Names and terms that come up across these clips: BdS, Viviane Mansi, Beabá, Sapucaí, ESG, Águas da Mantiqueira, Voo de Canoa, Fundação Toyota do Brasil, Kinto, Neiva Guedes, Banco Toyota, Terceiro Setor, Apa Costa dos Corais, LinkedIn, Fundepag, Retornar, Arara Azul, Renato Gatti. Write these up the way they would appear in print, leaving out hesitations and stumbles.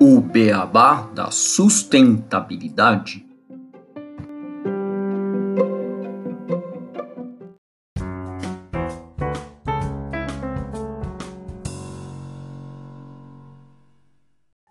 O beabá da sustentabilidade.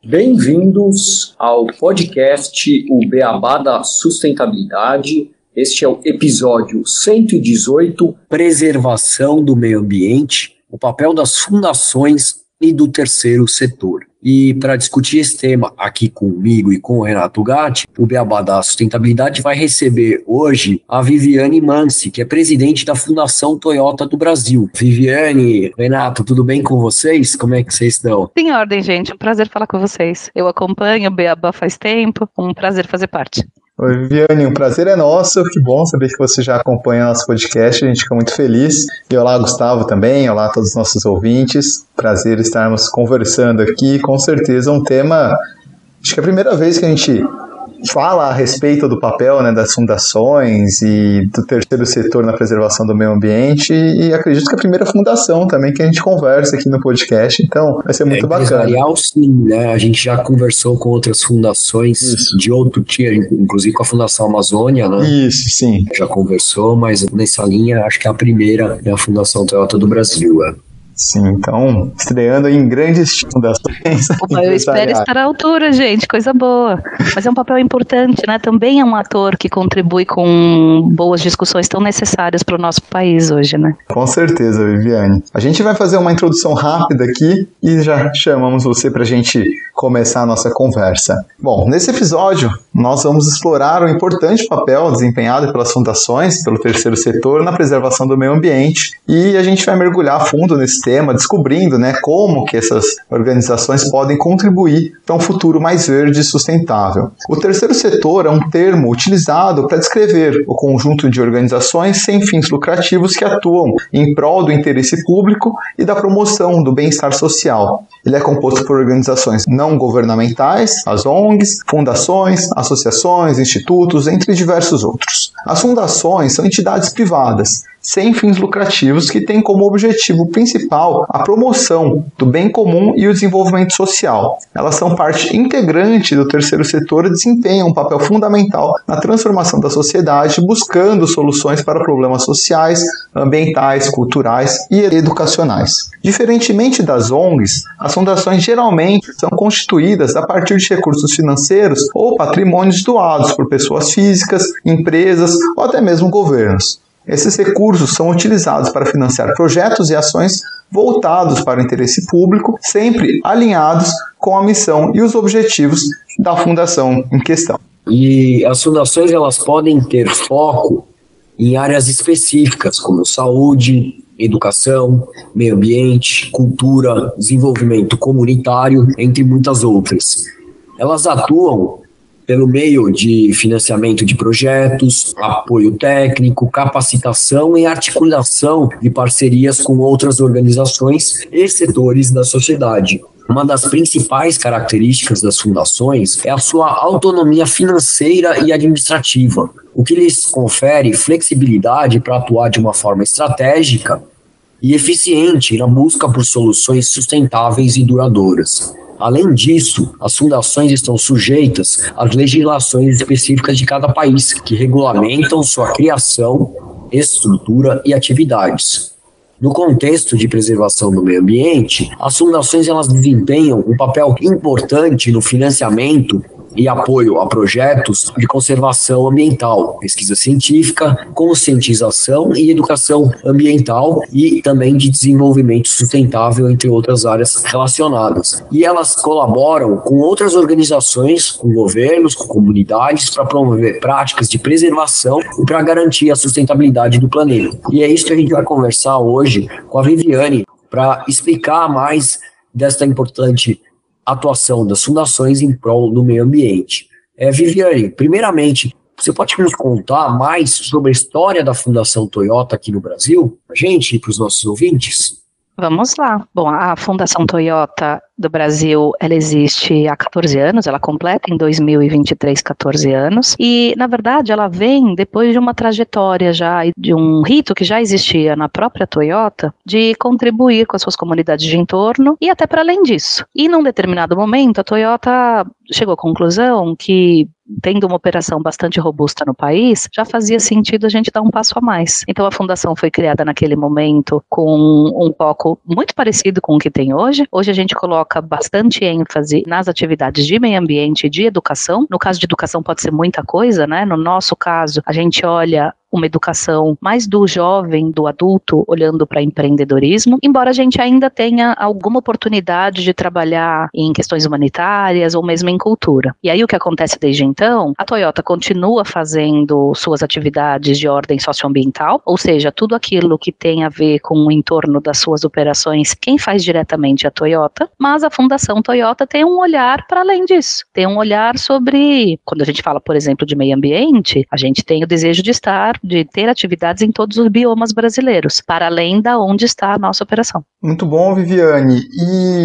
Bem-vindos ao podcast O Beabá da Sustentabilidade. Este é o episódio 118, Preservação do Meio Ambiente, o papel das fundações e do terceiro setor. E para discutir esse tema aqui comigo e com o Renato Gatti, o Beabá da Sustentabilidade vai receber hoje a Viviane Mansi, que é presidente da Fundação Toyota do Brasil. Viviane, Renato, tudo bem com vocês? Como é que vocês estão? Em ordem, gente. Um prazer falar com vocês. Eu acompanho o Beabá faz tempo. Um prazer fazer parte. Oi, Viviane, um prazer é nosso, que bom saber que você já acompanha nosso podcast, a gente fica muito feliz. E olá, Gustavo, também, olá a todos os nossos ouvintes, prazer estarmos conversando aqui, com certeza um tema, acho que é a primeira vez que a gente fala a respeito do papel, né, das fundações e do terceiro setor na preservação do meio ambiente, e acredito que é a primeira fundação também que a gente conversa aqui no podcast, então vai ser muito bacana. Empresarial, sim, né? A gente já conversou com outras fundações de outro dia, inclusive com a Fundação Amazônia, né? Isso, sim. Já conversou, mas nessa linha acho que a primeira é a Fundação Toyota do Brasil, é. Sim, então, estreando em grandes fundações. Eu espero estar à altura, gente, coisa boa. Mas é um papel importante, né? Também é um ator que contribui com boas discussões tão necessárias para o nosso país hoje, né? Com certeza, Viviane. A gente vai fazer uma introdução rápida aqui e já chamamos você para a gente começar a nossa conversa. Bom, nesse episódio, nós vamos explorar o importante papel desempenhado pelas fundações, pelo terceiro setor, na preservação do meio ambiente. E a gente vai mergulhar a fundo nesse tema, descobrindo, né, como que essas organizações podem contribuir para um futuro mais verde e sustentável. O terceiro setor é um termo utilizado para descrever o conjunto de organizações sem fins lucrativos que atuam em prol do interesse público e da promoção do bem-estar social. Ele é composto por organizações não governamentais, as ONGs, fundações, associações, institutos, entre diversos outros. As fundações são entidades privadas, sem fins lucrativos, que têm como objetivo principal a promoção do bem comum e o desenvolvimento social. Elas são parte integrante do terceiro setor e desempenham um papel fundamental na transformação da sociedade, buscando soluções para problemas sociais, ambientais, culturais e educacionais. Diferentemente das ONGs, as fundações geralmente são constituídas a partir de recursos financeiros ou patrimônios doados por pessoas físicas, empresas ou até mesmo governos. Esses recursos são utilizados para financiar projetos e ações voltados para o interesse público, sempre alinhados com a missão e os objetivos da fundação em questão. E as fundações, elas podem ter foco em áreas específicas, como saúde, educação, meio ambiente, cultura, desenvolvimento comunitário, entre muitas outras. Elas atuam pelo meio de financiamento de projetos, apoio técnico, capacitação e articulação de parcerias com outras organizações e setores da sociedade. Uma das principais características das fundações é a sua autonomia financeira e administrativa, o que lhes confere flexibilidade para atuar de uma forma estratégica e eficiente na busca por soluções sustentáveis e duradouras. Além disso, as fundações estão sujeitas às legislações específicas de cada país, que regulamentam sua criação, estrutura e atividades. No contexto de preservação do meio ambiente, as fundações elas desempenham um papel importante no financiamento e apoio a projetos de conservação ambiental, pesquisa científica, conscientização e educação ambiental e também de desenvolvimento sustentável, entre outras áreas relacionadas. E elas colaboram com outras organizações, com governos, com comunidades, para promover práticas de preservação e para garantir a sustentabilidade do planeta. E é isso que a gente vai conversar hoje com a Viviane, para explicar mais desta importante atuação das fundações em prol do meio ambiente. Viviane, primeiramente, você pode nos contar mais sobre a história da Fundação Toyota aqui no Brasil, para a gente e para os nossos ouvintes? Vamos lá. Bom, a Fundação Toyota do Brasil, ela existe há 14 anos, ela completa em 2023 14 anos, e na verdade ela vem depois de uma trajetória já, de um rito que já existia na própria Toyota, de contribuir com as suas comunidades de entorno e até para além disso. E num determinado momento a Toyota chegou à conclusão que, tendo uma operação bastante robusta no país, já fazia sentido a gente dar um passo a mais. Então a fundação foi criada naquele momento com um foco muito parecido com o que tem hoje. Hoje a gente coloca bastante ênfase nas atividades de meio ambiente e de educação. No caso de educação pode ser muita coisa, né? No nosso caso, a gente olha uma educação mais do jovem, do adulto, olhando para empreendedorismo, embora a gente ainda tenha alguma oportunidade de trabalhar em questões humanitárias ou mesmo em cultura. E aí o que acontece desde então? A Toyota continua fazendo suas atividades de ordem socioambiental, ou seja, tudo aquilo que tem a ver com o entorno das suas operações, quem faz diretamente é a Toyota, mas a Fundação Toyota tem um olhar para além disso, tem um olhar sobre, quando a gente fala, por exemplo, de meio ambiente, a gente tem o desejo de estar, de ter atividades em todos os biomas brasileiros, para além da onde está a nossa operação. Muito bom, Viviane.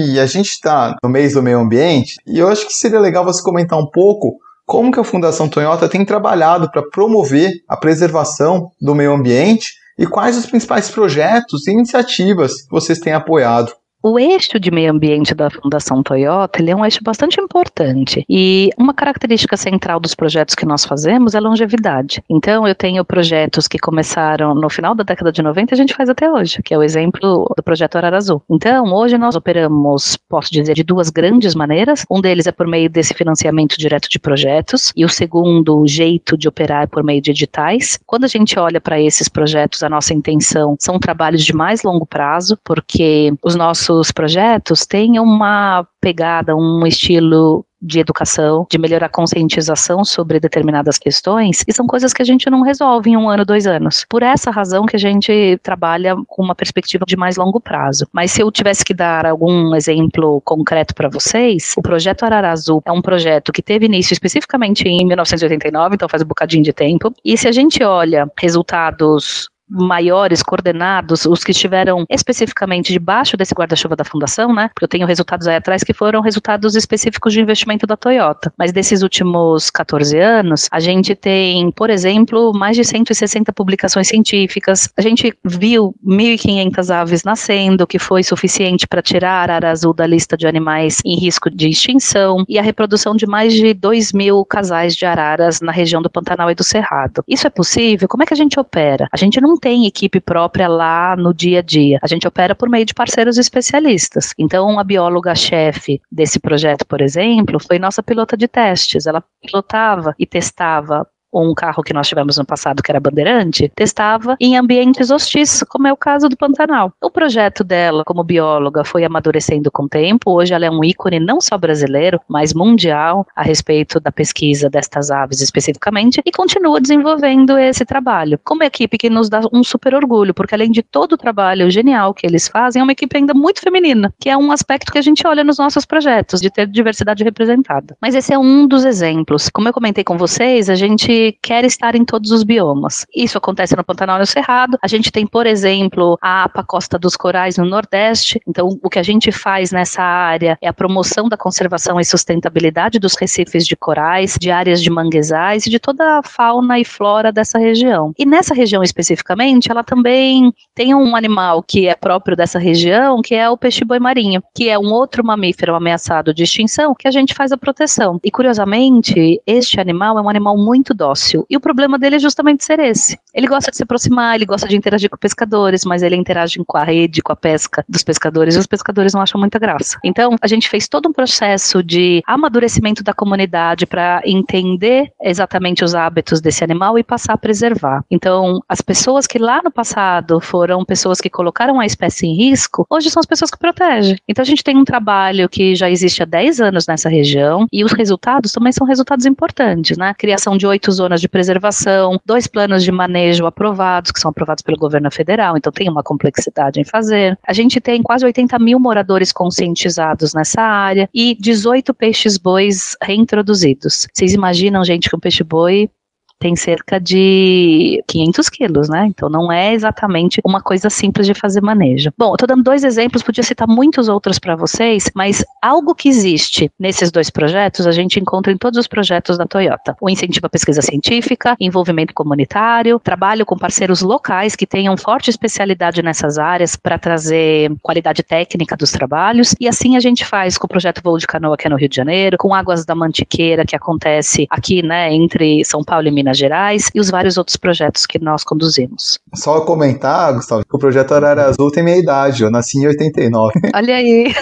E a gente está no mês do meio ambiente, e eu acho que seria legal você comentar um pouco como que a Fundação Toyota tem trabalhado para promover a preservação do meio ambiente e quais os principais projetos e iniciativas que vocês têm apoiado. O eixo de meio ambiente da Fundação Toyota, ele é um eixo bastante importante, e uma característica central dos projetos que nós fazemos é a longevidade. Então eu tenho projetos que começaram no final da década de 90 e a gente faz até hoje, que é o exemplo do projeto Arara Azul. Então hoje nós operamos, posso dizer, de duas grandes maneiras. Um deles é por meio desse financiamento direto de projetos, e o segundo jeito de operar é por meio de editais. Quando a gente olha para esses projetos, a nossa intenção são trabalhos de mais longo prazo, porque os nossos projetos têm uma pegada, um estilo de educação, de melhorar a conscientização sobre determinadas questões, e são coisas que a gente não resolve em um ano, 2 anos. Por essa razão que a gente trabalha com uma perspectiva de mais longo prazo. Mas se eu tivesse que dar algum exemplo concreto para vocês, o projeto Arara Azul é um projeto que teve início especificamente em 1989, então faz um bocadinho de tempo, e se a gente olha resultados maiores, coordenados, os que estiveram especificamente debaixo desse guarda-chuva da fundação, né? Porque eu tenho resultados aí atrás que foram resultados específicos de investimento da Toyota. Mas desses últimos 14 anos, a gente tem, por exemplo, mais de 160 publicações científicas. A gente viu 1.500 aves nascendo, que foi suficiente para tirar a Arara Azul da lista de animais em risco de extinção, e a reprodução de mais de 2.000 casais de araras na região do Pantanal e do Cerrado. Isso é possível? Como é que a gente opera? A gente não tem equipe própria lá no dia a dia. A gente opera por meio de parceiros especialistas. Então, a bióloga-chefe desse projeto, por exemplo, foi nossa pilota de testes. Ela pilotava e testava um carro que nós tivemos no passado, que era Bandeirante, testava em ambientes hostis, como é o caso do Pantanal. O projeto dela, como bióloga, foi amadurecendo com o tempo. Hoje ela é um ícone não só brasileiro, mas mundial, a respeito da pesquisa destas aves especificamente, e continua desenvolvendo esse trabalho, como equipe que nos dá um super orgulho, porque além de todo o trabalho genial que eles fazem, é uma equipe ainda muito feminina, que é um aspecto que a gente olha nos nossos projetos, de ter diversidade representada. Mas esse é um dos exemplos. Como eu comentei com vocês, a gente quer estar em todos os biomas. Isso acontece no Pantanal e no Cerrado. A gente tem, por exemplo, a Apa Costa dos Corais no Nordeste. Então, o que a gente faz nessa área é a promoção da conservação e sustentabilidade dos recifes de corais, de áreas de manguezais e de toda a fauna e flora dessa região. E nessa região especificamente, ela também tem um animal que é próprio dessa região, que é o peixe-boi marinho, que é um outro mamífero ameaçado de extinção, que a gente faz a proteção. E, curiosamente, este animal é um animal muito dócil. E o problema dele é justamente ser esse. Ele gosta de se aproximar, ele gosta de interagir com pescadores, mas ele interage com a rede, com a pesca dos pescadores, e os pescadores não acham muita graça. Então, a gente fez todo um processo de amadurecimento da comunidade para entender exatamente os hábitos desse animal e passar a preservar. Então, as pessoas que lá no passado foram pessoas que colocaram a espécie em risco, hoje são as pessoas que protegem. Então, a gente tem um trabalho que já existe há 10 anos nessa região, e os resultados também são resultados importantes, né? Criação de 8 zonas de preservação, 2 planos de manejo aprovados, que são aprovados pelo governo federal, então tem uma complexidade em fazer. A gente tem quase 80.000 moradores conscientizados nessa área e 18 peixes-bois reintroduzidos. Vocês imaginam, gente, que um peixe-boi tem cerca de 500 quilos, né? Então não é exatamente uma coisa simples de fazer manejo. Bom, eu tô dando dois exemplos, podia citar muitos outros para vocês, mas algo que existe nesses dois projetos, a gente encontra em todos os projetos da Toyota. O incentivo à pesquisa científica, envolvimento comunitário, trabalho com parceiros locais que tenham forte especialidade nessas áreas para trazer qualidade técnica dos trabalhos, e assim a gente faz com o projeto Voo de Canoa, que é no Rio de Janeiro, com Águas da Mantiqueira, que acontece aqui, né, entre São Paulo e Minas Gerais, e os vários outros projetos que nós conduzimos. Só comentar, Gustavo, que o projeto Arara Azul tem minha idade, eu nasci em 89. Olha aí!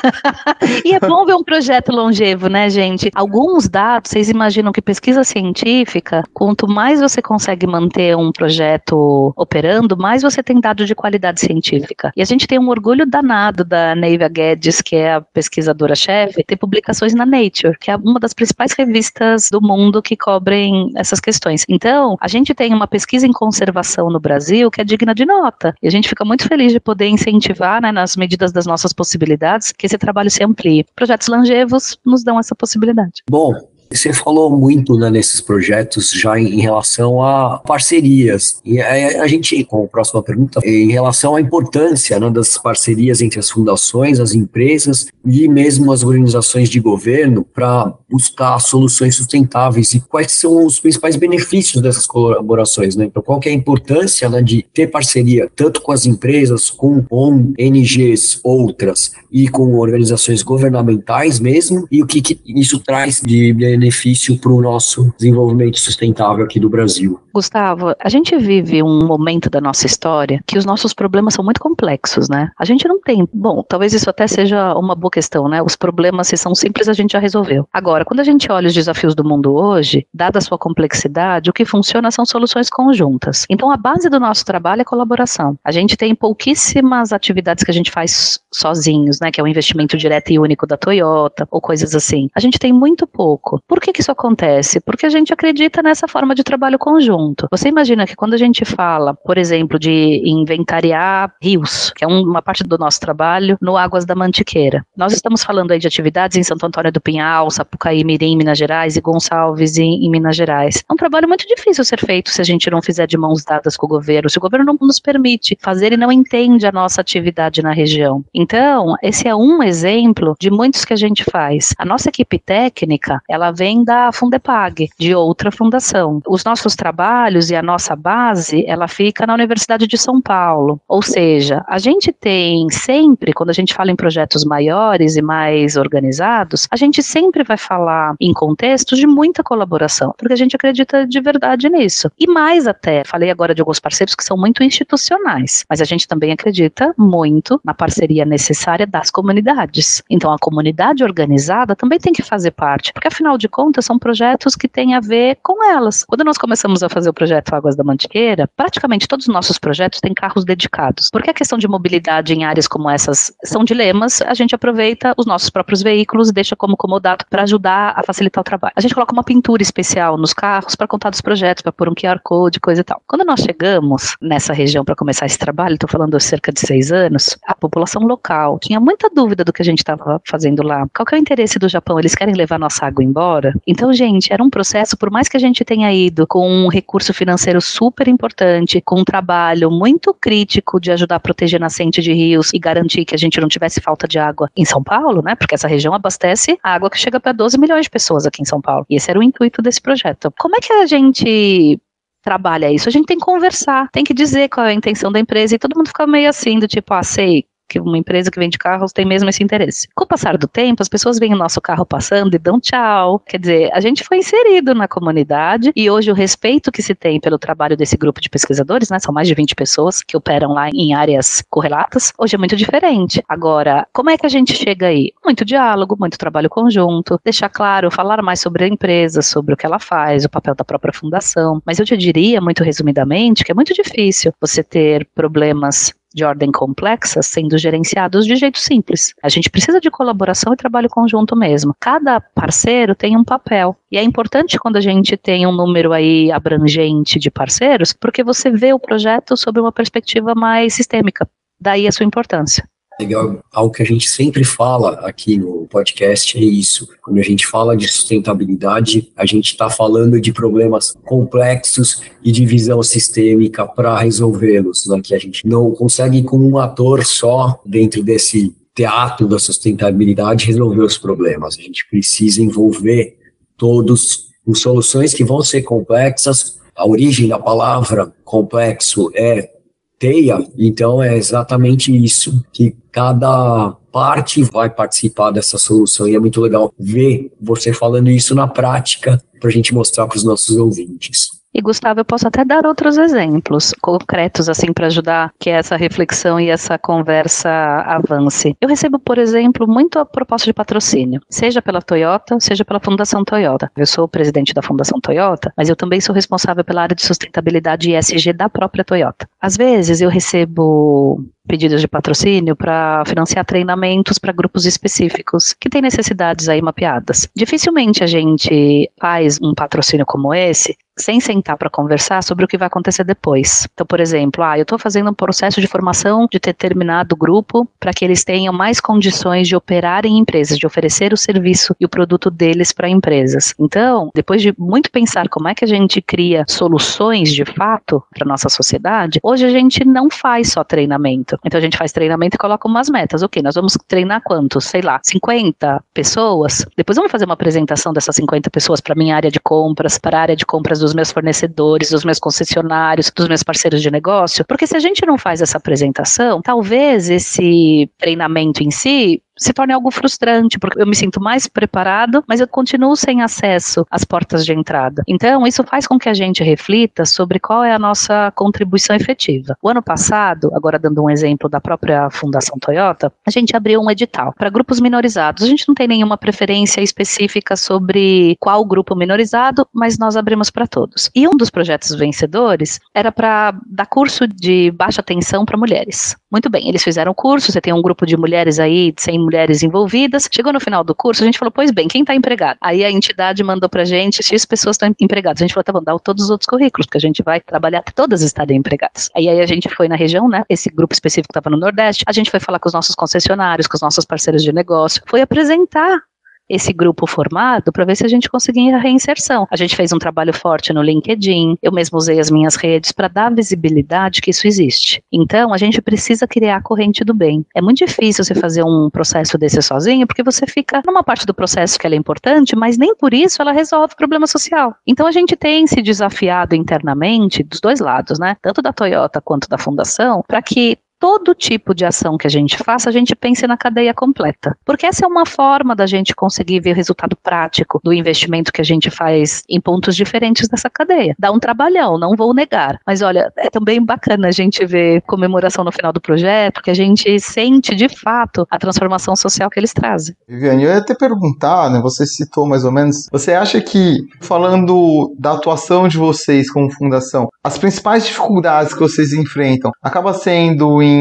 E é bom ver um projeto longevo, né, gente? Alguns dados, vocês imaginam que pesquisa científica, quanto mais você consegue manter um projeto operando, mais você tem dado de qualidade científica. E a gente tem um orgulho danado da Neiva Guedes, que é a pesquisadora-chefe, ter publicações na Nature, que é uma das principais revistas do mundo que cobrem essas questões. Então, a gente tem uma pesquisa em conservação no Brasil que é digna de nota. E a gente fica muito feliz de poder incentivar, né, nas medidas das nossas possibilidades, que esse trabalho se amplie. Projetos longevos nos dão essa possibilidade. Bom, você falou muito, né, nesses projetos já em relação a parcerias. E a gente, com a próxima pergunta, em relação à importância, né, das parcerias entre as fundações, as empresas e mesmo as organizações de governo para buscar soluções sustentáveis e quais são os principais benefícios dessas colaborações, né? Então, qual que é a importância, né, de ter parceria tanto com as empresas, com ONGs, outras, e com organizações governamentais mesmo, e o que isso traz de benefício para o nosso desenvolvimento sustentável aqui do Brasil. Gustavo, a gente vive um momento da nossa história que os nossos problemas são muito complexos, né? A gente não tem... Bom, talvez isso até seja uma boa questão, né? Os problemas, se são simples, a gente já resolveu. Agora, quando a gente olha os desafios do mundo hoje, dada a sua complexidade, o que funciona são soluções conjuntas. Então, a base do nosso trabalho é colaboração. A gente tem pouquíssimas atividades que a gente faz sozinhos, né? Que é o investimento direto e único da Toyota, ou coisas assim. A gente tem muito pouco. Por que isso acontece? Porque a gente acredita nessa forma de trabalho conjunto. Você imagina que quando a gente fala, por exemplo, de inventariar rios, que é uma parte do nosso trabalho, no Águas da Mantiqueira. Nós estamos falando aí de atividades em Santo Antônio do Pinhal, Sapucaí, Mirim, Minas Gerais, e Gonçalves em Minas Gerais. É um trabalho muito difícil ser feito se a gente não fizer de mãos dadas com o governo, se o governo não nos permite fazer e não entende a nossa atividade na região. Então, esse é um exemplo de muitos que a gente faz. A nossa equipe técnica, ela vem da Fundepag, de outra fundação. Os nossos trabalhos e a nossa base, ela fica na Universidade de São Paulo. Ou seja, a gente tem sempre, quando a gente fala em projetos maiores e mais organizados, a gente sempre vai falar em contextos de muita colaboração, porque a gente acredita de verdade nisso. E mais até, falei agora de alguns parceiros que são muito institucionais, mas a gente também acredita muito na parceria necessária das comunidades. Então, a comunidade organizada também tem que fazer parte, porque afinal de contas, são projetos que têm a ver com elas. Quando nós começamos a fazer o projeto Águas da Mantiqueira, praticamente todos os nossos projetos têm carros dedicados. Porque a questão de mobilidade em áreas como essas são dilemas, a gente aproveita os nossos próprios veículos e deixa como comodato para ajudar a facilitar o trabalho. A gente coloca uma pintura especial nos carros para contar dos projetos, para pôr um QR Code, coisa e tal. Quando nós chegamos nessa região para começar esse trabalho, estou falando há cerca de 6 anos, a população local tinha muita dúvida do que a gente estava fazendo lá. Qual que é o interesse do Japão? Eles querem levar nossa água embora? Então, gente, era um processo, por mais que a gente tenha ido com um recurso financeiro super importante, com um trabalho muito crítico de ajudar a proteger nascente de rios e garantir que a gente não tivesse falta de água em São Paulo, né? Porque essa região abastece a água que chega para 12 milhões de pessoas aqui em São Paulo. E esse era o intuito desse projeto. Como é que a gente trabalha isso? A gente tem que conversar, tem que dizer qual é a intenção da empresa e todo mundo fica meio assim, do tipo, sei... que uma empresa que vende carros tem mesmo esse interesse. Com o passar do tempo, as pessoas veem o nosso carro passando e dão tchau. Quer dizer, a gente foi inserido na comunidade e hoje o respeito que se tem pelo trabalho desse grupo de pesquisadores, né, são mais de 20 pessoas que operam lá em áreas correlatas, hoje é muito diferente. Agora, como é que a gente chega aí? Muito diálogo, muito trabalho conjunto, deixar claro, falar mais sobre a empresa, sobre o que ela faz, o papel da própria fundação. Mas eu te diria, muito resumidamente, que é muito difícil você ter problemas de ordem complexa sendo gerenciados de jeito simples. A gente precisa de colaboração e trabalho conjunto mesmo. Cada parceiro tem um papel. E é importante quando a gente tem um número aí abrangente de parceiros, porque você vê o projeto sob uma perspectiva mais sistêmica. Daí a sua importância. Legal. Algo que a gente sempre fala aqui no podcast é isso. Quando a gente fala de sustentabilidade, a gente está falando de problemas complexos e de visão sistêmica para resolvê-los, né? Que a gente não consegue, com um ator só, dentro desse teatro da sustentabilidade, resolver os problemas. A gente precisa envolver todos em soluções que vão ser complexas. A origem da palavra complexo é teia, então é exatamente isso, que cada parte vai participar dessa solução, e é muito legal ver você falando isso na prática, para a gente mostrar para os nossos ouvintes. E, Gustavo, eu posso até dar outros exemplos concretos, assim, para ajudar que essa reflexão e essa conversa avance. Eu recebo, por exemplo, muito a proposta de patrocínio, seja pela Toyota, seja pela Fundação Toyota. Eu sou o presidente da Fundação Toyota, mas eu também sou responsável pela área de sustentabilidade e ESG da própria Toyota. Às vezes, eu recebo pedidos de patrocínio para financiar treinamentos para grupos específicos que têm necessidades aí mapeadas. Dificilmente a gente faz um patrocínio como esse sem sentar para conversar sobre o que vai acontecer depois. Então, por exemplo, eu estou fazendo um processo de formação de determinado grupo para que eles tenham mais condições de operar em empresas, de oferecer o serviço e o produto deles para empresas. Então, depois de muito pensar como é que a gente cria soluções de fato para nossa sociedade, hoje a gente não faz só treinamento. Então, a gente faz treinamento e coloca umas metas. Ok, nós vamos treinar quantos? Sei lá, 50 pessoas? Depois vamos fazer uma apresentação dessas 50 pessoas para a minha área de compras, para a área de compras dos meus fornecedores, dos meus concessionários, dos meus parceiros de negócio. Porque se a gente não faz essa apresentação, talvez esse treinamento em si se torne algo frustrante, porque eu me sinto mais preparado, mas eu continuo sem acesso às portas de entrada. Então, isso faz com que a gente reflita sobre qual é a nossa contribuição efetiva. O ano passado, agora dando um exemplo da própria Fundação Toyota, a gente abriu um edital para grupos minorizados. A gente não tem nenhuma preferência específica sobre qual grupo minorizado, mas nós abrimos para todos. E um dos projetos vencedores era para dar curso de baixa tensão para mulheres. Muito bem, eles fizeram o curso, você tem um grupo de mulheres aí, de 100 mulheres envolvidas. Chegou no final do curso, a gente falou, pois bem, quem está empregado? Aí a entidade mandou pra gente, X pessoas estão empregadas. A gente falou, tá bom, dá todos os outros currículos, porque a gente vai trabalhar até todas estarem empregadas. Aí a gente foi na região, né? Esse grupo específico estava no Nordeste. A gente foi falar com os nossos concessionários, com os nossos parceiros de negócio. Foi apresentar esse grupo formado para ver se a gente conseguia a reinserção. A gente fez um trabalho forte no LinkedIn, eu mesmo usei as minhas redes para dar visibilidade que isso existe. Então, a gente precisa criar a corrente do bem. É muito difícil você fazer um processo desse sozinho, porque você fica numa parte do processo que ela é importante, mas nem por isso ela resolve o problema social. Então, a gente tem se desafiado internamente dos dois lados, né? Tanto da Toyota quanto da Fundação, para que todo tipo de ação que a gente faça, a gente pense na cadeia completa. Porque essa é uma forma da gente conseguir ver o resultado prático do investimento que a gente faz em pontos diferentes dessa cadeia. Dá um trabalhão, não vou negar. Mas olha, é também bacana a gente ver comemoração no final do projeto, que a gente sente de fato a transformação social que eles trazem. Viviane, eu ia até perguntar, né? Você citou mais ou menos, você acha que, falando da atuação de vocês como fundação, as principais dificuldades que vocês enfrentam acaba sendo em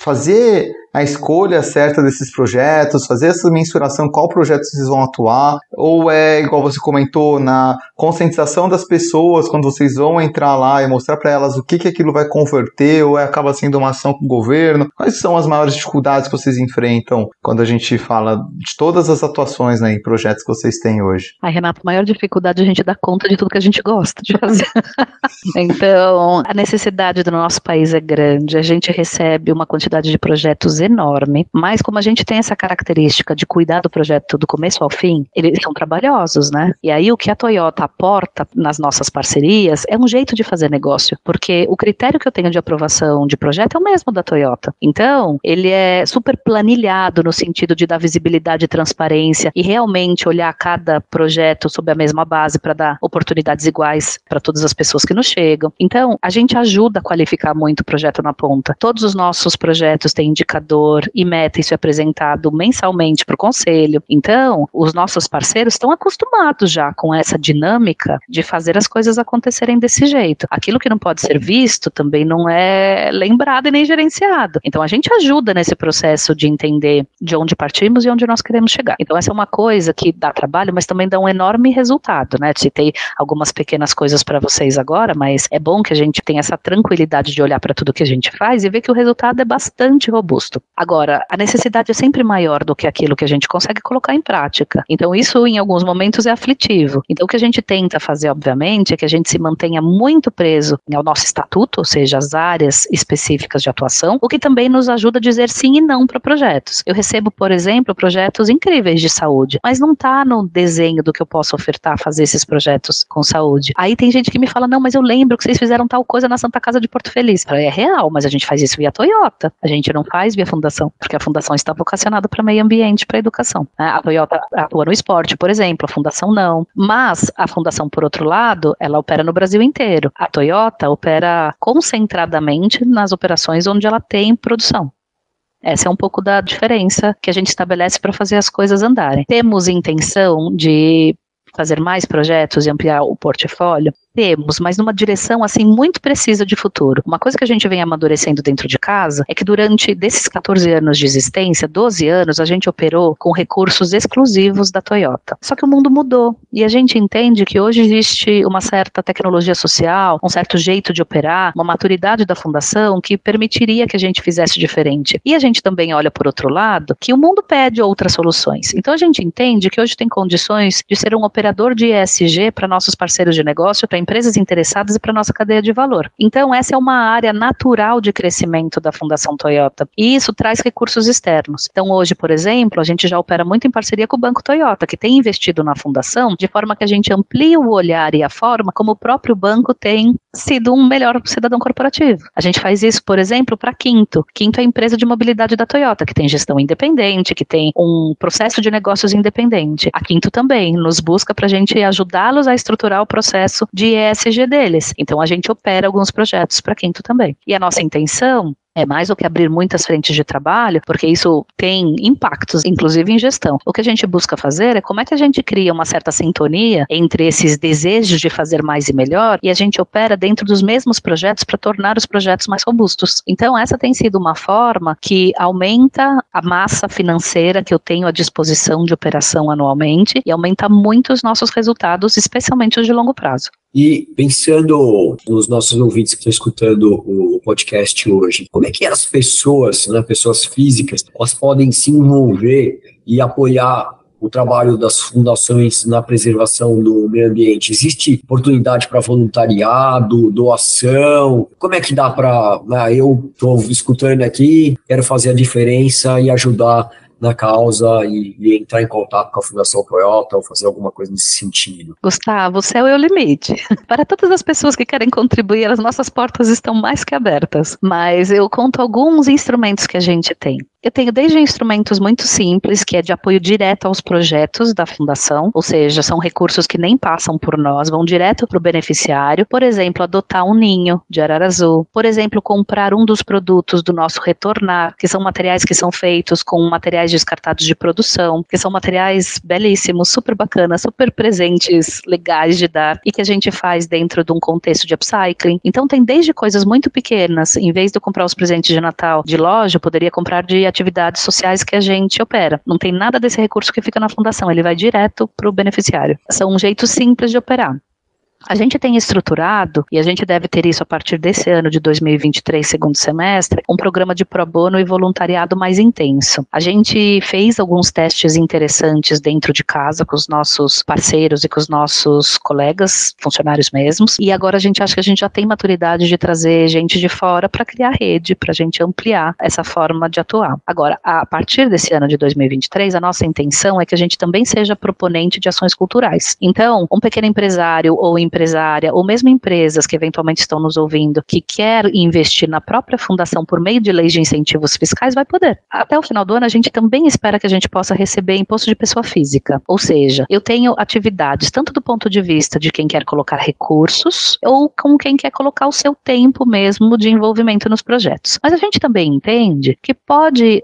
fazer a escolha certa desses projetos, fazer essa mensuração, qual projeto vocês vão atuar, ou é, igual você comentou, na conscientização das pessoas, quando vocês vão entrar lá e mostrar para elas o que aquilo vai converter, ou acaba sendo uma ação com o governo? Quais são as maiores dificuldades que vocês enfrentam quando a gente fala de todas as atuações, né, e projetos que vocês têm hoje? Ai, Renato, a maior dificuldade é a gente dar conta de tudo que a gente gosta de fazer. Então, a necessidade do nosso país é grande, a gente recebe uma quantidade de projetos enorme, mas como a gente tem essa característica de cuidar do projeto do começo ao fim, eles são trabalhosos, né? E aí o que a Toyota aporta nas nossas parcerias é um jeito de fazer negócio, porque o critério que eu tenho de aprovação de projeto é o mesmo da Toyota. Então, ele é super planilhado no sentido de dar visibilidade e transparência e realmente olhar cada projeto sob a mesma base para dar oportunidades iguais para todas as pessoas que nos chegam. Então, a gente ajuda a qualificar muito o projeto na ponta. Todos os nossos projetos têm indicadores e meta, isso é apresentado mensalmente para o conselho. Então, os nossos parceiros estão acostumados já com essa dinâmica de fazer as coisas acontecerem desse jeito. Aquilo que não pode ser visto também não é lembrado e nem gerenciado. Então, a gente ajuda nesse processo de entender de onde partimos e onde nós queremos chegar. Então, essa é uma coisa que dá trabalho, mas também dá um enorme resultado, né? Citei algumas pequenas coisas para vocês agora, mas é bom que a gente tenha essa tranquilidade de olhar para tudo que a gente faz e ver que o resultado é bastante robusto. Agora, a necessidade é sempre maior do que aquilo que a gente consegue colocar em prática. Então, isso em alguns momentos é aflitivo. Então, o que a gente tenta fazer, obviamente, é que a gente se mantenha muito preso ao nosso estatuto, ou seja, as áreas específicas de atuação, o que também nos ajuda a dizer sim e não para projetos. Eu recebo, por exemplo, projetos incríveis de saúde, mas não está no desenho do que eu posso ofertar fazer esses projetos com saúde. Aí tem gente que me fala, não, mas eu lembro que vocês fizeram tal coisa na Santa Casa de Porto Feliz. É real, mas a gente faz isso via Toyota. A gente não faz via Fundação, porque a Fundação está vocacionada para meio ambiente, para educação. A Toyota atua no esporte, por exemplo, a Fundação não. Mas a Fundação, por outro lado, ela opera no Brasil inteiro. A Toyota opera concentradamente nas operações onde ela tem produção. Essa é um pouco da diferença que a gente estabelece para fazer as coisas andarem. Temos intenção de fazer mais projetos e ampliar o portfólio? Temos, mas numa direção assim muito precisa de futuro. Uma coisa que a gente vem amadurecendo dentro de casa é que durante desses 14 anos de existência, 12 anos, a gente operou com recursos exclusivos da Toyota. Só que o mundo mudou e a gente entende que hoje existe uma certa tecnologia social, um certo jeito de operar, uma maturidade da fundação que permitiria que a gente fizesse diferente. E a gente também olha por outro lado que o mundo pede outras soluções. Então a gente entende que hoje tem condições de ser um operador de ESG para nossos parceiros de negócio, para empresas interessadas e para a nossa cadeia de valor. Então, essa é uma área natural de crescimento da Fundação Toyota e isso traz recursos externos. Então, hoje, por exemplo, a gente já opera muito em parceria com o Banco Toyota, que tem investido na Fundação, de forma que a gente amplia o olhar e a forma como o próprio banco tem sido um melhor cidadão corporativo. A gente faz isso, por exemplo, para Kinto. Kinto é a empresa de mobilidade da Toyota, que tem gestão independente, que tem um processo de negócios independente. A Kinto também nos busca para a gente ajudá-los a estruturar o processo de ESG deles. Então, a gente opera alguns projetos para Kinto também. E a nossa intenção é mais do que abrir muitas frentes de trabalho, porque isso tem impactos, inclusive em gestão. O que a gente busca fazer é como é que a gente cria uma certa sintonia entre esses desejos de fazer mais e melhor, e a gente opera dentro dos mesmos projetos para tornar os projetos mais robustos. Então, essa tem sido uma forma que aumenta a massa financeira que eu tenho à disposição de operação anualmente e aumenta muito os nossos resultados, especialmente os de longo prazo. E pensando nos nossos ouvintes que estão escutando o podcast hoje, como é que as pessoas, pessoas físicas, elas podem se envolver e apoiar o trabalho das fundações na preservação do meio ambiente? Existe oportunidade para voluntariado, doação? Como é que dá para... eu estou escutando aqui, quero fazer a diferença e ajudar na causa e entrar em contato com a Fundação Toyota ou fazer alguma coisa nesse sentido. Gustavo, o céu é o limite. Para todas as pessoas que querem contribuir, as nossas portas estão mais que abertas. Mas eu conto alguns instrumentos que a gente tem. Eu tenho desde instrumentos muito simples, que é de apoio direto aos projetos da fundação, ou seja, são recursos que nem passam por nós, vão direto para o beneficiário. Por exemplo, adotar um ninho de arara azul. Por exemplo, comprar um dos produtos do nosso Retornar, que são materiais que são feitos com materiais descartados de produção, que são materiais belíssimos, super bacanas, super presentes, legais de dar, e que a gente faz dentro de um contexto de upcycling. Então tem desde coisas muito pequenas, em vez de eu comprar os presentes de Natal de loja, eu poderia comprar de atividades sociais que a gente opera. Não tem nada desse recurso que fica na fundação, ele vai direto para o beneficiário. São um jeito simples de operar. A gente tem estruturado, e a gente deve ter isso a partir desse ano de 2023, segundo semestre, um programa de pro bono e voluntariado mais intenso. A gente fez alguns testes interessantes dentro de casa com os nossos parceiros e com os nossos colegas, funcionários mesmos, e agora a gente acha que a gente já tem maturidade de trazer gente de fora para criar rede, para a gente ampliar essa forma de atuar. Agora, a partir desse ano de 2023, a nossa intenção é que a gente também seja proponente de ações culturais. Então, um pequeno empresário ou empresária, ou mesmo empresas que eventualmente estão nos ouvindo, que quer investir na própria fundação por meio de leis de incentivos fiscais, vai poder. Até o final do ano, a gente também espera que a gente possa receber imposto de pessoa física. Ou seja, eu tenho atividades, tanto do ponto de vista de quem quer colocar recursos, ou com quem quer colocar o seu tempo mesmo de envolvimento nos projetos. Mas a gente também entende que pode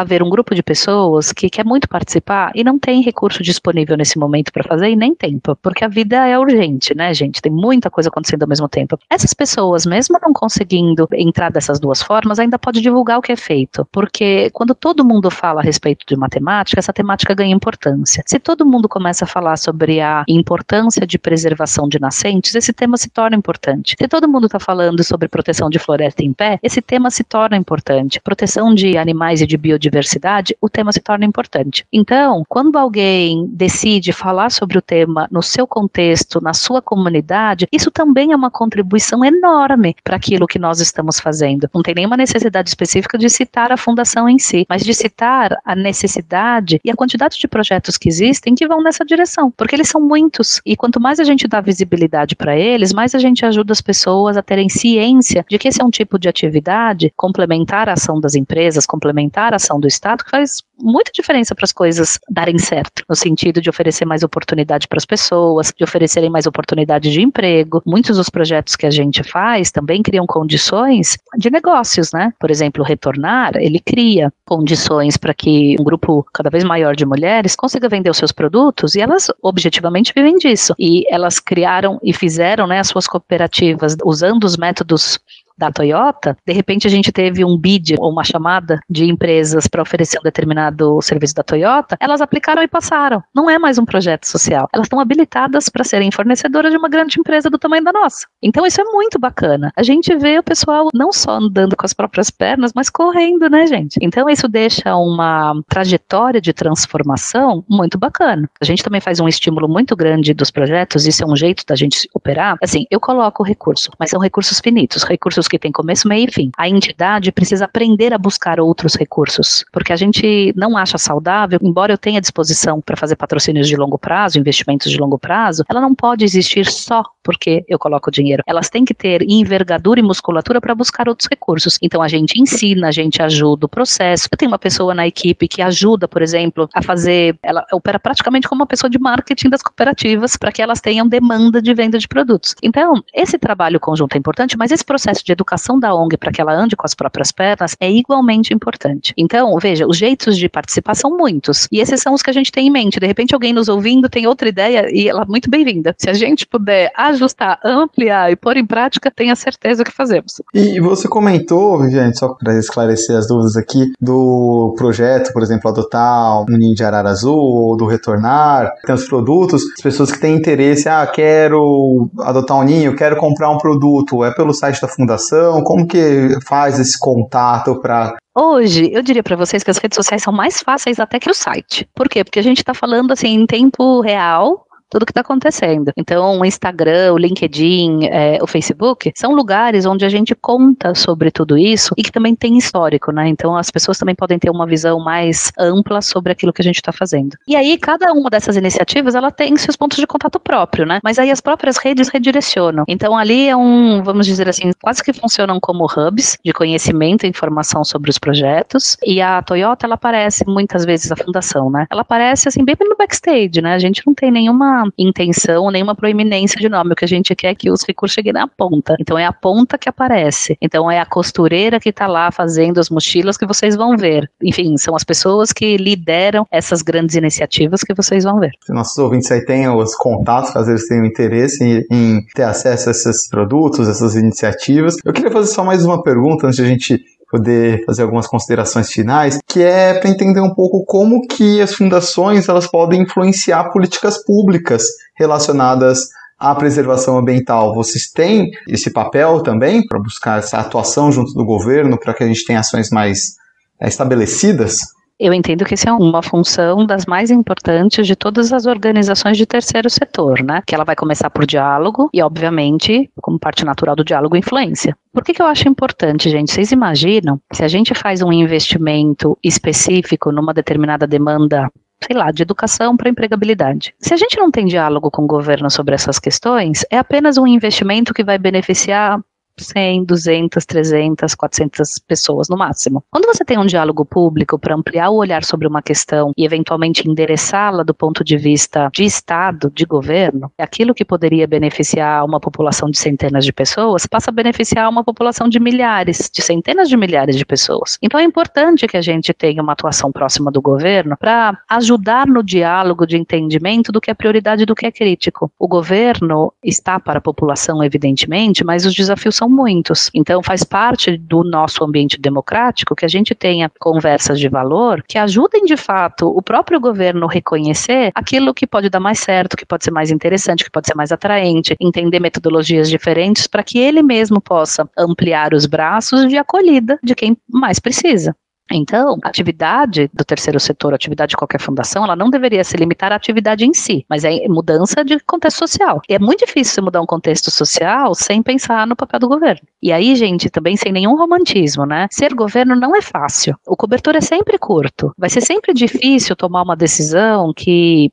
haver um grupo de pessoas que quer muito participar e não tem recurso disponível nesse momento para fazer e nem tempo, porque a vida é urgente, né, gente? Tem muita coisa acontecendo ao mesmo tempo. Essas pessoas, mesmo não conseguindo entrar dessas duas formas, ainda pode divulgar o que é feito, porque quando todo mundo fala a respeito de uma temática, essa temática ganha importância. Se todo mundo começa a falar sobre a importância de preservação de nascentes, esse tema se torna importante. Se todo mundo está falando sobre proteção de floresta em pé, esse tema se torna importante. Proteção de animais e de biodiversidade, o tema se torna importante. Então, quando alguém decide falar sobre o tema no seu contexto, na sua comunidade, isso também é uma contribuição enorme para aquilo que nós estamos fazendo. Não tem nenhuma necessidade específica de citar a fundação em si, mas de citar a necessidade e a quantidade de projetos que existem que vão nessa direção, porque eles são muitos. E quanto mais a gente dá visibilidade para eles, mais a gente ajuda as pessoas a terem ciência de que esse é um tipo de atividade complementar à ação das empresas, complementar à ação do Estado, que faz muita diferença para as coisas darem certo, no sentido de oferecer mais oportunidade para as pessoas, de oferecerem mais oportunidade de emprego. Muitos dos projetos que a gente faz também criam condições de negócios, né? Por exemplo, o Retornar, ele cria condições para que um grupo cada vez maior de mulheres consiga vender os seus produtos, e elas objetivamente vivem disso. E elas criaram e fizeram, né, as suas cooperativas usando os métodos da Toyota. De repente a gente teve um bid ou uma chamada de empresas para oferecer um determinado serviço da Toyota, elas aplicaram e passaram. Não é mais um projeto social. Elas estão habilitadas para serem fornecedoras de uma grande empresa do tamanho da nossa. Então isso é muito bacana. A gente vê o pessoal não só andando com as próprias pernas, mas correndo, né, gente? Então isso deixa uma trajetória de transformação muito bacana. A gente também faz um estímulo muito grande dos projetos, isso é um jeito da gente operar. Assim, eu coloco o recurso, mas são recursos finitos, recursos que tem começo, meio e fim. A entidade precisa aprender a buscar outros recursos, porque a gente não acha saudável, embora eu tenha disposição para fazer patrocínios de longo prazo, investimentos de longo prazo, ela não pode existir só porque eu coloco dinheiro. Elas têm que ter envergadura e musculatura para buscar outros recursos. Então a gente ensina, a gente ajuda o processo. Eu tenho uma pessoa na equipe que ajuda, por exemplo, a fazer, ela opera praticamente como uma pessoa de marketing das cooperativas para que elas tenham demanda de venda de produtos. Então, esse trabalho conjunto é importante, mas esse processo de educação da ONG para que ela ande com as próprias pernas é igualmente importante. Então, veja, os jeitos de participar são muitos, e esses são os que a gente tem em mente. De repente, alguém nos ouvindo tem outra ideia e ela é muito bem-vinda. Se a gente puder ajustar, ampliar e pôr em prática, tenha certeza que fazemos. E você comentou, Viviane, só para esclarecer as dúvidas aqui, do projeto, por exemplo, adotar um ninho de arara azul, ou do retornar, tem os produtos, as pessoas que têm interesse, quero adotar um ninho, quero comprar um produto, é pelo site da Fundação? Como que faz esse contato para... Hoje, eu diria para vocês que as redes sociais são mais fáceis até que o site. Por quê? Porque a gente está falando assim em tempo real tudo que está acontecendo. Então, o Instagram, o LinkedIn, o Facebook, são lugares onde a gente conta sobre tudo isso e que também tem histórico, né? Então, as pessoas também podem ter uma visão mais ampla sobre aquilo que a gente está fazendo. E aí, cada uma dessas iniciativas, ela tem seus pontos de contato próprio, né? Mas aí as próprias redes redirecionam. Então, ali é vamos dizer assim, quase que funcionam como hubs de conhecimento e informação sobre os projetos. E a Toyota, ela aparece muitas vezes, a fundação, né? Ela aparece, assim, bem no backstage, né? A gente não tem nenhuma intenção, nenhuma proeminência de nome. O que a gente quer é que os recursos cheguem na ponta. Então é a ponta que aparece. Então é a costureira que está lá fazendo as mochilas que vocês vão ver. Enfim, são as pessoas que lideram essas grandes iniciativas que vocês vão ver. Nossos ouvintes aí têm os contatos, caso eles tenham interesse em ter acesso a esses produtos, essas iniciativas. Eu queria fazer só mais uma pergunta antes de a gente poder fazer algumas considerações finais, que é para entender um pouco como que as fundações elas podem influenciar políticas públicas relacionadas à preservação ambiental. Vocês têm esse papel também para buscar essa atuação junto do governo para que a gente tenha ações mais estabelecidas? Eu entendo que essa é uma função das mais importantes de todas as organizações de terceiro setor, né? Que ela vai começar por diálogo e, obviamente, como parte natural do diálogo, influência. Por que eu acho importante, gente? Vocês imaginam, se a gente faz um investimento específico numa determinada demanda, sei lá, de educação para empregabilidade. Se a gente não tem diálogo com o governo sobre essas questões, é apenas um investimento que vai beneficiar 100, 200, 300, 400 pessoas no máximo. Quando você tem um diálogo público para ampliar o olhar sobre uma questão e eventualmente endereçá-la do ponto de vista de Estado, de governo, aquilo que poderia beneficiar uma população de centenas de pessoas passa a beneficiar uma população de milhares, de centenas de milhares de pessoas. Então é importante que a gente tenha uma atuação próxima do governo para ajudar no diálogo de entendimento do que é prioridade e do que é crítico. O governo está para a população, evidentemente, mas os desafios são muitos. Então faz parte do nosso ambiente democrático que a gente tenha conversas de valor que ajudem de fato o próprio governo reconhecer aquilo que pode dar mais certo, que pode ser mais interessante, que pode ser mais atraente, entender metodologias diferentes para que ele mesmo possa ampliar os braços de acolhida de quem mais precisa. Então, a atividade do terceiro setor, a atividade de qualquer fundação, ela não deveria se limitar à atividade em si, mas é mudança de contexto social. E é muito difícil você mudar um contexto social sem pensar no papel do governo. E aí, gente, também sem nenhum romantismo, né? Ser governo não é fácil. O cobertor é sempre curto. Vai ser sempre difícil tomar uma decisão que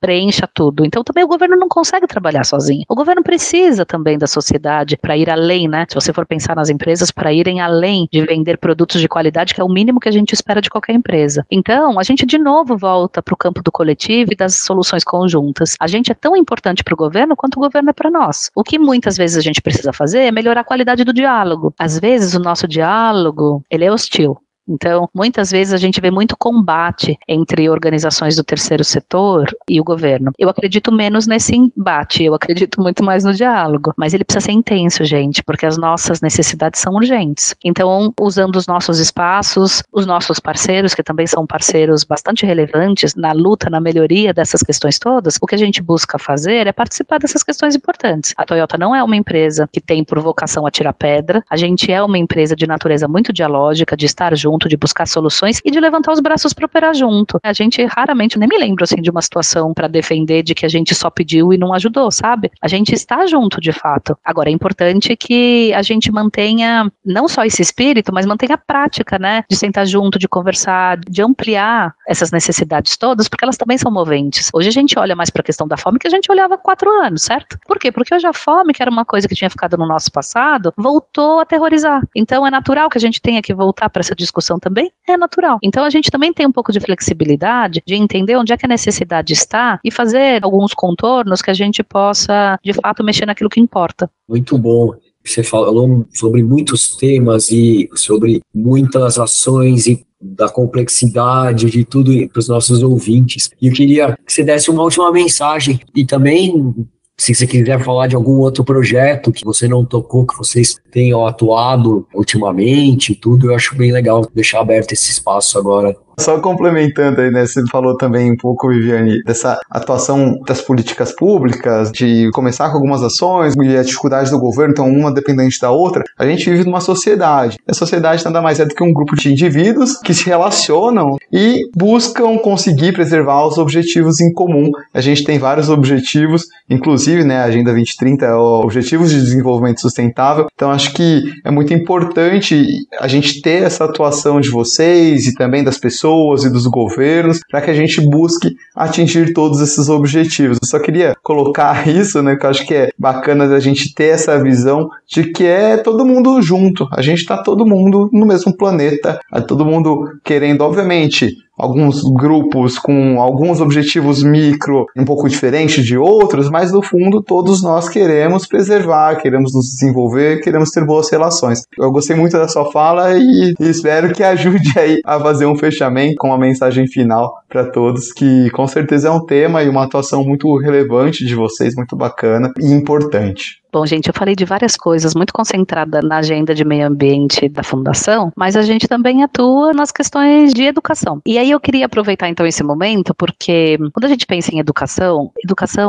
preencha tudo. Então também o governo não consegue trabalhar sozinho. O governo precisa também da sociedade para ir além, né? Se você for pensar nas empresas, para irem além de vender produtos de qualidade, que é o mínimo que a gente espera de qualquer empresa. Então, a gente de novo volta para o campo do coletivo e das soluções conjuntas. A gente é tão importante para o governo quanto o governo é para nós. O que muitas vezes a gente precisa fazer é melhorar a qualidade do diálogo. Às vezes o nosso diálogo, ele é hostil. Então, muitas vezes a gente vê muito combate entre organizações do terceiro setor e o governo. Eu acredito menos nesse embate, eu acredito muito mais no diálogo. Mas ele precisa ser intenso, gente, porque as nossas necessidades são urgentes. Então, usando os nossos espaços, os nossos parceiros, que também são parceiros bastante relevantes na luta, na melhoria dessas questões todas, o que a gente busca fazer é participar dessas questões importantes. A Toyota não é uma empresa que tem por vocação atirar pedra, a gente é uma empresa de natureza muito dialógica, de estar junto, de buscar soluções e de levantar os braços para operar junto. A gente raramente, nem me lembro assim, de uma situação para defender de que a gente só pediu e não ajudou, sabe? A gente está junto, de fato. Agora, é importante que a gente mantenha não só esse espírito, mas mantenha a prática, né? De sentar junto, de conversar, de ampliar essas necessidades todas, porque elas também são moventes. Hoje a gente olha mais para a questão da fome que a gente olhava há 4 anos, certo? Por quê? Porque hoje a fome, que era uma coisa que tinha ficado no nosso passado, voltou a aterrorizar. Então, é natural que a gente tenha que voltar para essa discussão também, é natural. Então a gente também tem um pouco de flexibilidade, de entender onde é que a necessidade está e fazer alguns contornos que a gente possa, de fato, mexer naquilo que importa. Muito bom. Você falou sobre muitos temas e sobre muitas ações e da complexidade de tudo para os nossos ouvintes. E eu queria que você desse uma última mensagem e também, se você quiser falar de algum outro projeto que você não tocou, que vocês tenham atuado ultimamente, tudo, eu acho bem legal deixar aberto esse espaço agora. Só complementando aí, né, você falou também um pouco, Viviane, dessa atuação das políticas públicas, de começar com algumas ações e a dificuldade do governo, então uma dependente da outra. A gente vive numa sociedade. A sociedade nada mais é do que um grupo de indivíduos que se relacionam e buscam conseguir preservar os objetivos em comum. A gente tem vários objetivos, inclusive, né, a Agenda 2030, Objetivos de Desenvolvimento Sustentável. Então acho que é muito importante a gente ter essa atuação de vocês e também das pessoas e dos governos, para que a gente busque atingir todos esses objetivos. Eu só queria colocar isso, né, que eu acho que é bacana da gente ter essa visão de que é todo mundo junto, a gente está todo mundo no mesmo planeta, é todo mundo querendo, obviamente, alguns grupos com alguns objetivos micro um pouco diferentes de outros, mas no fundo todos nós queremos preservar, queremos nos desenvolver, queremos ter boas relações. Eu gostei muito da sua fala e espero que ajude aí a fazer um fechamento com uma mensagem final para todos, que com certeza é um tema e uma atuação muito relevante de vocês, muito bacana e importante. Bom, gente, eu falei de várias coisas, muito concentrada na agenda de meio ambiente da Fundação, mas a gente também atua nas questões de educação. E aí eu queria aproveitar, então, esse momento, porque quando a gente pensa em educação,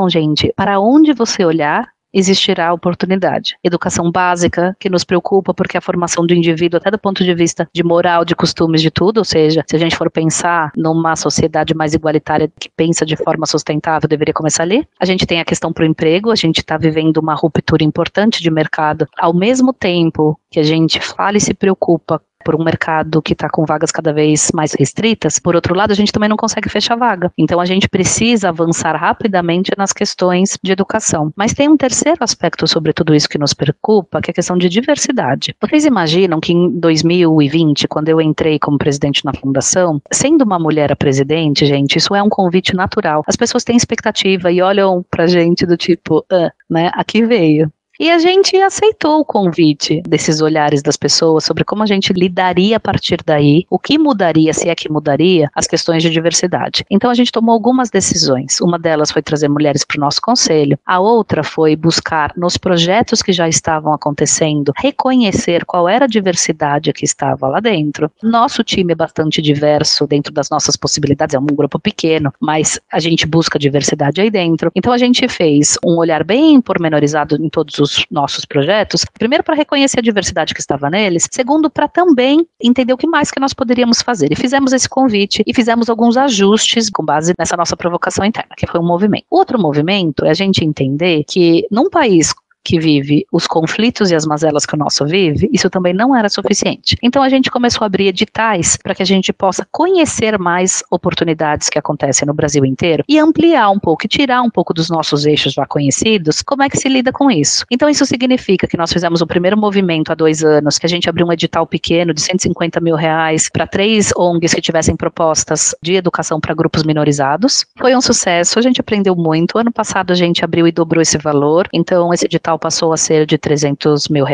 gente, para onde você olhar, existirá oportunidade. Educação básica, que nos preocupa porque a formação do indivíduo, até do ponto de vista de moral, de costumes, de tudo, ou seja, se a gente for pensar numa sociedade mais igualitária que pensa de forma sustentável, deveria começar ali. A gente tem a questão para o emprego, a gente está vivendo uma ruptura importante de mercado. Ao mesmo tempo que a gente fala e se preocupa por um mercado que está com vagas cada vez mais restritas, por outro lado, a gente também não consegue fechar vaga. Então, a gente precisa avançar rapidamente nas questões de educação. Mas tem um terceiro aspecto sobre tudo isso que nos preocupa, que é a questão de diversidade. Vocês imaginam que em 2020, quando eu entrei como presidente na fundação, sendo uma mulher a presidente, gente, isso é um convite natural. As pessoas têm expectativa e olham pra gente do tipo, né, aqui veio. E a gente aceitou o convite desses olhares das pessoas sobre como a gente lidaria a partir daí, o que mudaria, se é que mudaria, as questões de diversidade. Então a gente tomou algumas decisões. Uma delas foi trazer mulheres para o nosso conselho. A outra foi buscar nos projetos que já estavam acontecendo, reconhecer qual era a diversidade que estava lá dentro. Nosso time é bastante diverso dentro das nossas possibilidades, é um grupo pequeno, mas a gente busca diversidade aí dentro. Então a gente fez um olhar bem pormenorizado em todos os nossos projetos, primeiro para reconhecer a diversidade que estava neles, segundo para também entender o que mais que nós poderíamos fazer. E fizemos esse convite e fizemos alguns ajustes com base nessa nossa provocação interna, que foi um movimento. Outro movimento é a gente entender que num país que vive os conflitos e as mazelas que o nosso vive, isso também não era suficiente. Então a gente começou a abrir editais para que a gente possa conhecer mais oportunidades que acontecem no Brasil inteiro e ampliar um pouco e tirar um pouco dos nossos eixos já conhecidos, como é que se lida com isso. Então isso significa que nós fizemos o primeiro movimento há 2 anos, que a gente abriu um edital pequeno de R$150 mil para 3 ONGs que tivessem propostas de educação para grupos minorizados. Foi um sucesso, a gente aprendeu muito. Ano passado a gente abriu e dobrou esse valor, então esse edital passou a ser de R$300 mil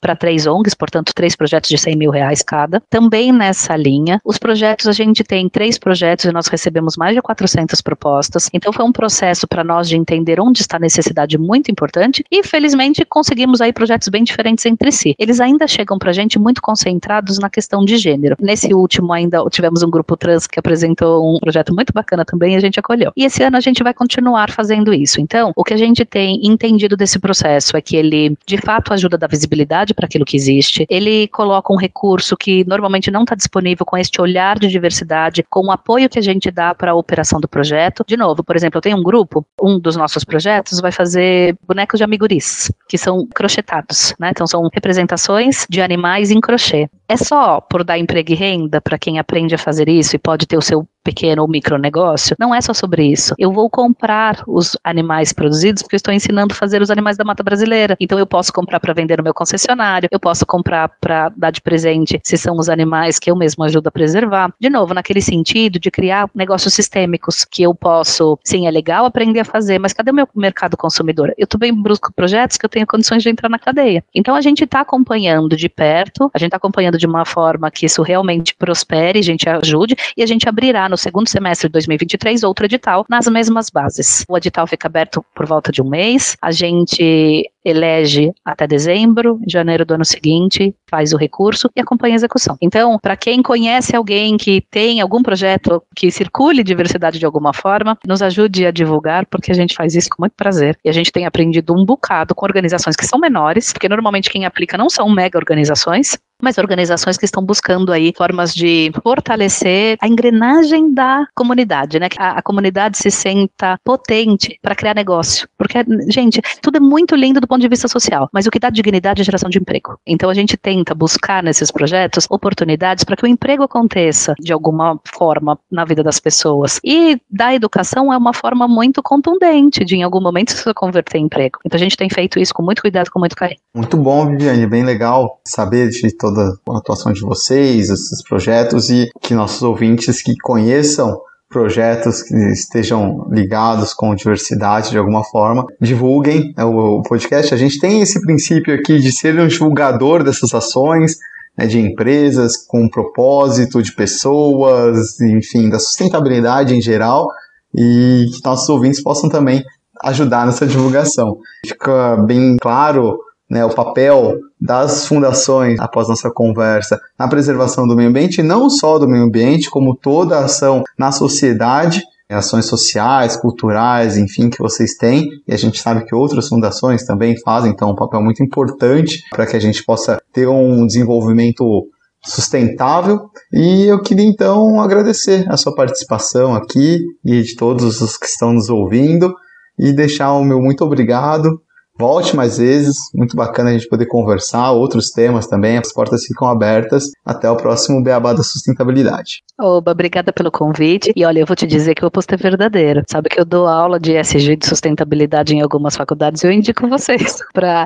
para 3 ONGs, portanto 3 projetos de R$100 mil cada. Também nessa linha, os projetos, a gente tem 3 projetos e nós recebemos mais de 400 propostas, então foi um processo para nós de entender onde está a necessidade muito importante e felizmente conseguimos aí projetos bem diferentes entre si. Eles ainda chegam para a gente muito concentrados na questão de gênero. Nesse último ainda tivemos um grupo trans que apresentou um projeto muito bacana também e a gente acolheu. E esse ano a gente vai continuar fazendo isso. Então, o que a gente tem entendido desse processo é que ele, de fato, ajuda a dar visibilidade para aquilo que existe, ele coloca um recurso que normalmente não está disponível com este olhar de diversidade, com o apoio que a gente dá para a operação do projeto. De novo, por exemplo, eu tenho um grupo, um dos nossos projetos vai fazer bonecos de amiguris, que são crochetados, né? Então são representações de animais em crochê. É só por dar emprego e renda para quem aprende a fazer isso e pode ter o seu pequeno ou micronegócio? Não é só sobre isso. Eu vou comprar os animais produzidos porque eu estou ensinando a fazer os animais da Mata Brasileira. Então eu posso comprar para vender no meu concessionário, eu posso comprar para dar de presente se são os animais que eu mesmo ajudo a preservar. De novo, naquele sentido de criar negócios sistêmicos que eu posso, sim, é legal aprender a fazer, mas cadê o meu mercado consumidor? Eu também busco projetos que eu tenho condições de entrar na cadeia. Então a gente está acompanhando de perto, a gente está acompanhando de uma forma que isso realmente prospere, a gente ajude e a gente abrirá no segundo semestre de 2023 outro edital nas mesmas bases. O edital fica aberto por volta de 1 mês, a gente elege até dezembro, janeiro do ano seguinte, faz o recurso e acompanha a execução. Então, para quem conhece alguém que tem algum projeto que circule diversidade de alguma forma, nos ajude a divulgar, porque a gente faz isso com muito prazer. E a gente tem aprendido um bocado com organizações que são menores, porque normalmente quem aplica não são mega organizações, mas organizações que estão buscando aí formas de fortalecer a engrenagem da comunidade, né? Que a comunidade se senta potente para criar negócio. Porque, gente, tudo é muito lindo do ponto de vista social, mas o que dá dignidade é a geração de emprego. Então a gente tenta buscar nesses projetos oportunidades para que o emprego aconteça de alguma forma na vida das pessoas. E da educação é uma forma muito contundente de em algum momento se converter em emprego. Então a gente tem feito isso com muito cuidado, com muito carinho. Muito bom, Viviane. Bem legal saber de toda a atuação de vocês, esses projetos, e que nossos ouvintes que conheçam projetos que estejam ligados com diversidade de alguma forma, divulguem o podcast. A gente tem esse princípio aqui de ser um divulgador dessas ações, né, de empresas com propósito, de pessoas, enfim, da sustentabilidade em geral, e que nossos ouvintes possam também ajudar nessa divulgação. Fica bem claro, né, o papel das fundações, após nossa conversa, na preservação do meio ambiente, não só do meio ambiente, como toda a ação na sociedade, ações sociais, culturais, enfim, que vocês têm, e a gente sabe que outras fundações também fazem, então, um papel muito importante para que a gente possa ter um desenvolvimento sustentável, e eu queria, então, agradecer a sua participação aqui, e de todos os que estão nos ouvindo, e deixar o meu muito obrigado Volte mais vezes, muito bacana a gente poder conversar, outros temas também, as portas ficam abertas. Até o próximo Beabá da Sustentabilidade. Oba, obrigada pelo convite. E olha, eu vou te dizer que o oposto é verdadeiro. Sabe que eu dou aula de ESG, de sustentabilidade em algumas faculdades, e eu indico vocês.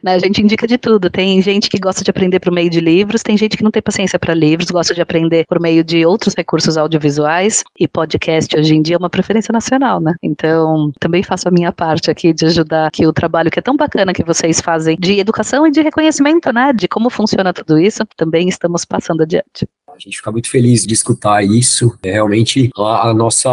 A gente indica de tudo. Tem gente que gosta de aprender por meio de livros, tem gente que não tem paciência para livros, gosta de aprender por meio de outros recursos audiovisuais, e podcast hoje em dia é uma preferência nacional, né? Então, também faço a minha parte aqui de ajudar que o trabalho que é tão bacana que vocês fazem de educação e de reconhecimento, né? De como funciona tudo isso, também estamos passando adiante. A gente fica muito feliz de escutar isso. É realmente a nossa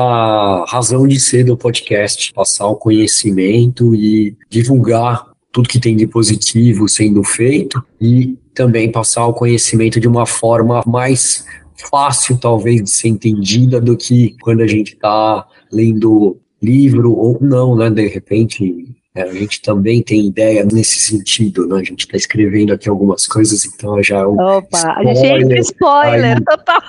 razão de ser do podcast, passar o conhecimento e divulgar tudo que tem de positivo sendo feito e também passar o conhecimento de uma forma mais fácil, talvez, de ser entendida do que quando a gente está lendo livro ou não, né? De repente... A gente também tem ideia nesse sentido, né? A gente está escrevendo aqui algumas coisas, então já é um spoiler total.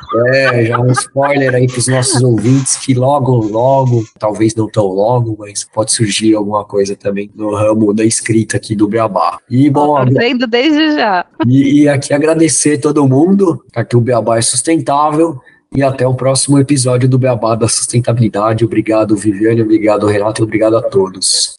Já é um spoiler aí para os nossos ouvintes que logo, talvez não tão logo, mas pode surgir alguma coisa também no ramo da escrita aqui do Beabá. E bom, aprendo desde já. E aqui agradecer todo mundo, aqui o Beabá é sustentável. E até o próximo episódio do Beabá da Sustentabilidade. Obrigado, Viviane. Obrigado, Renato. Obrigado a todos.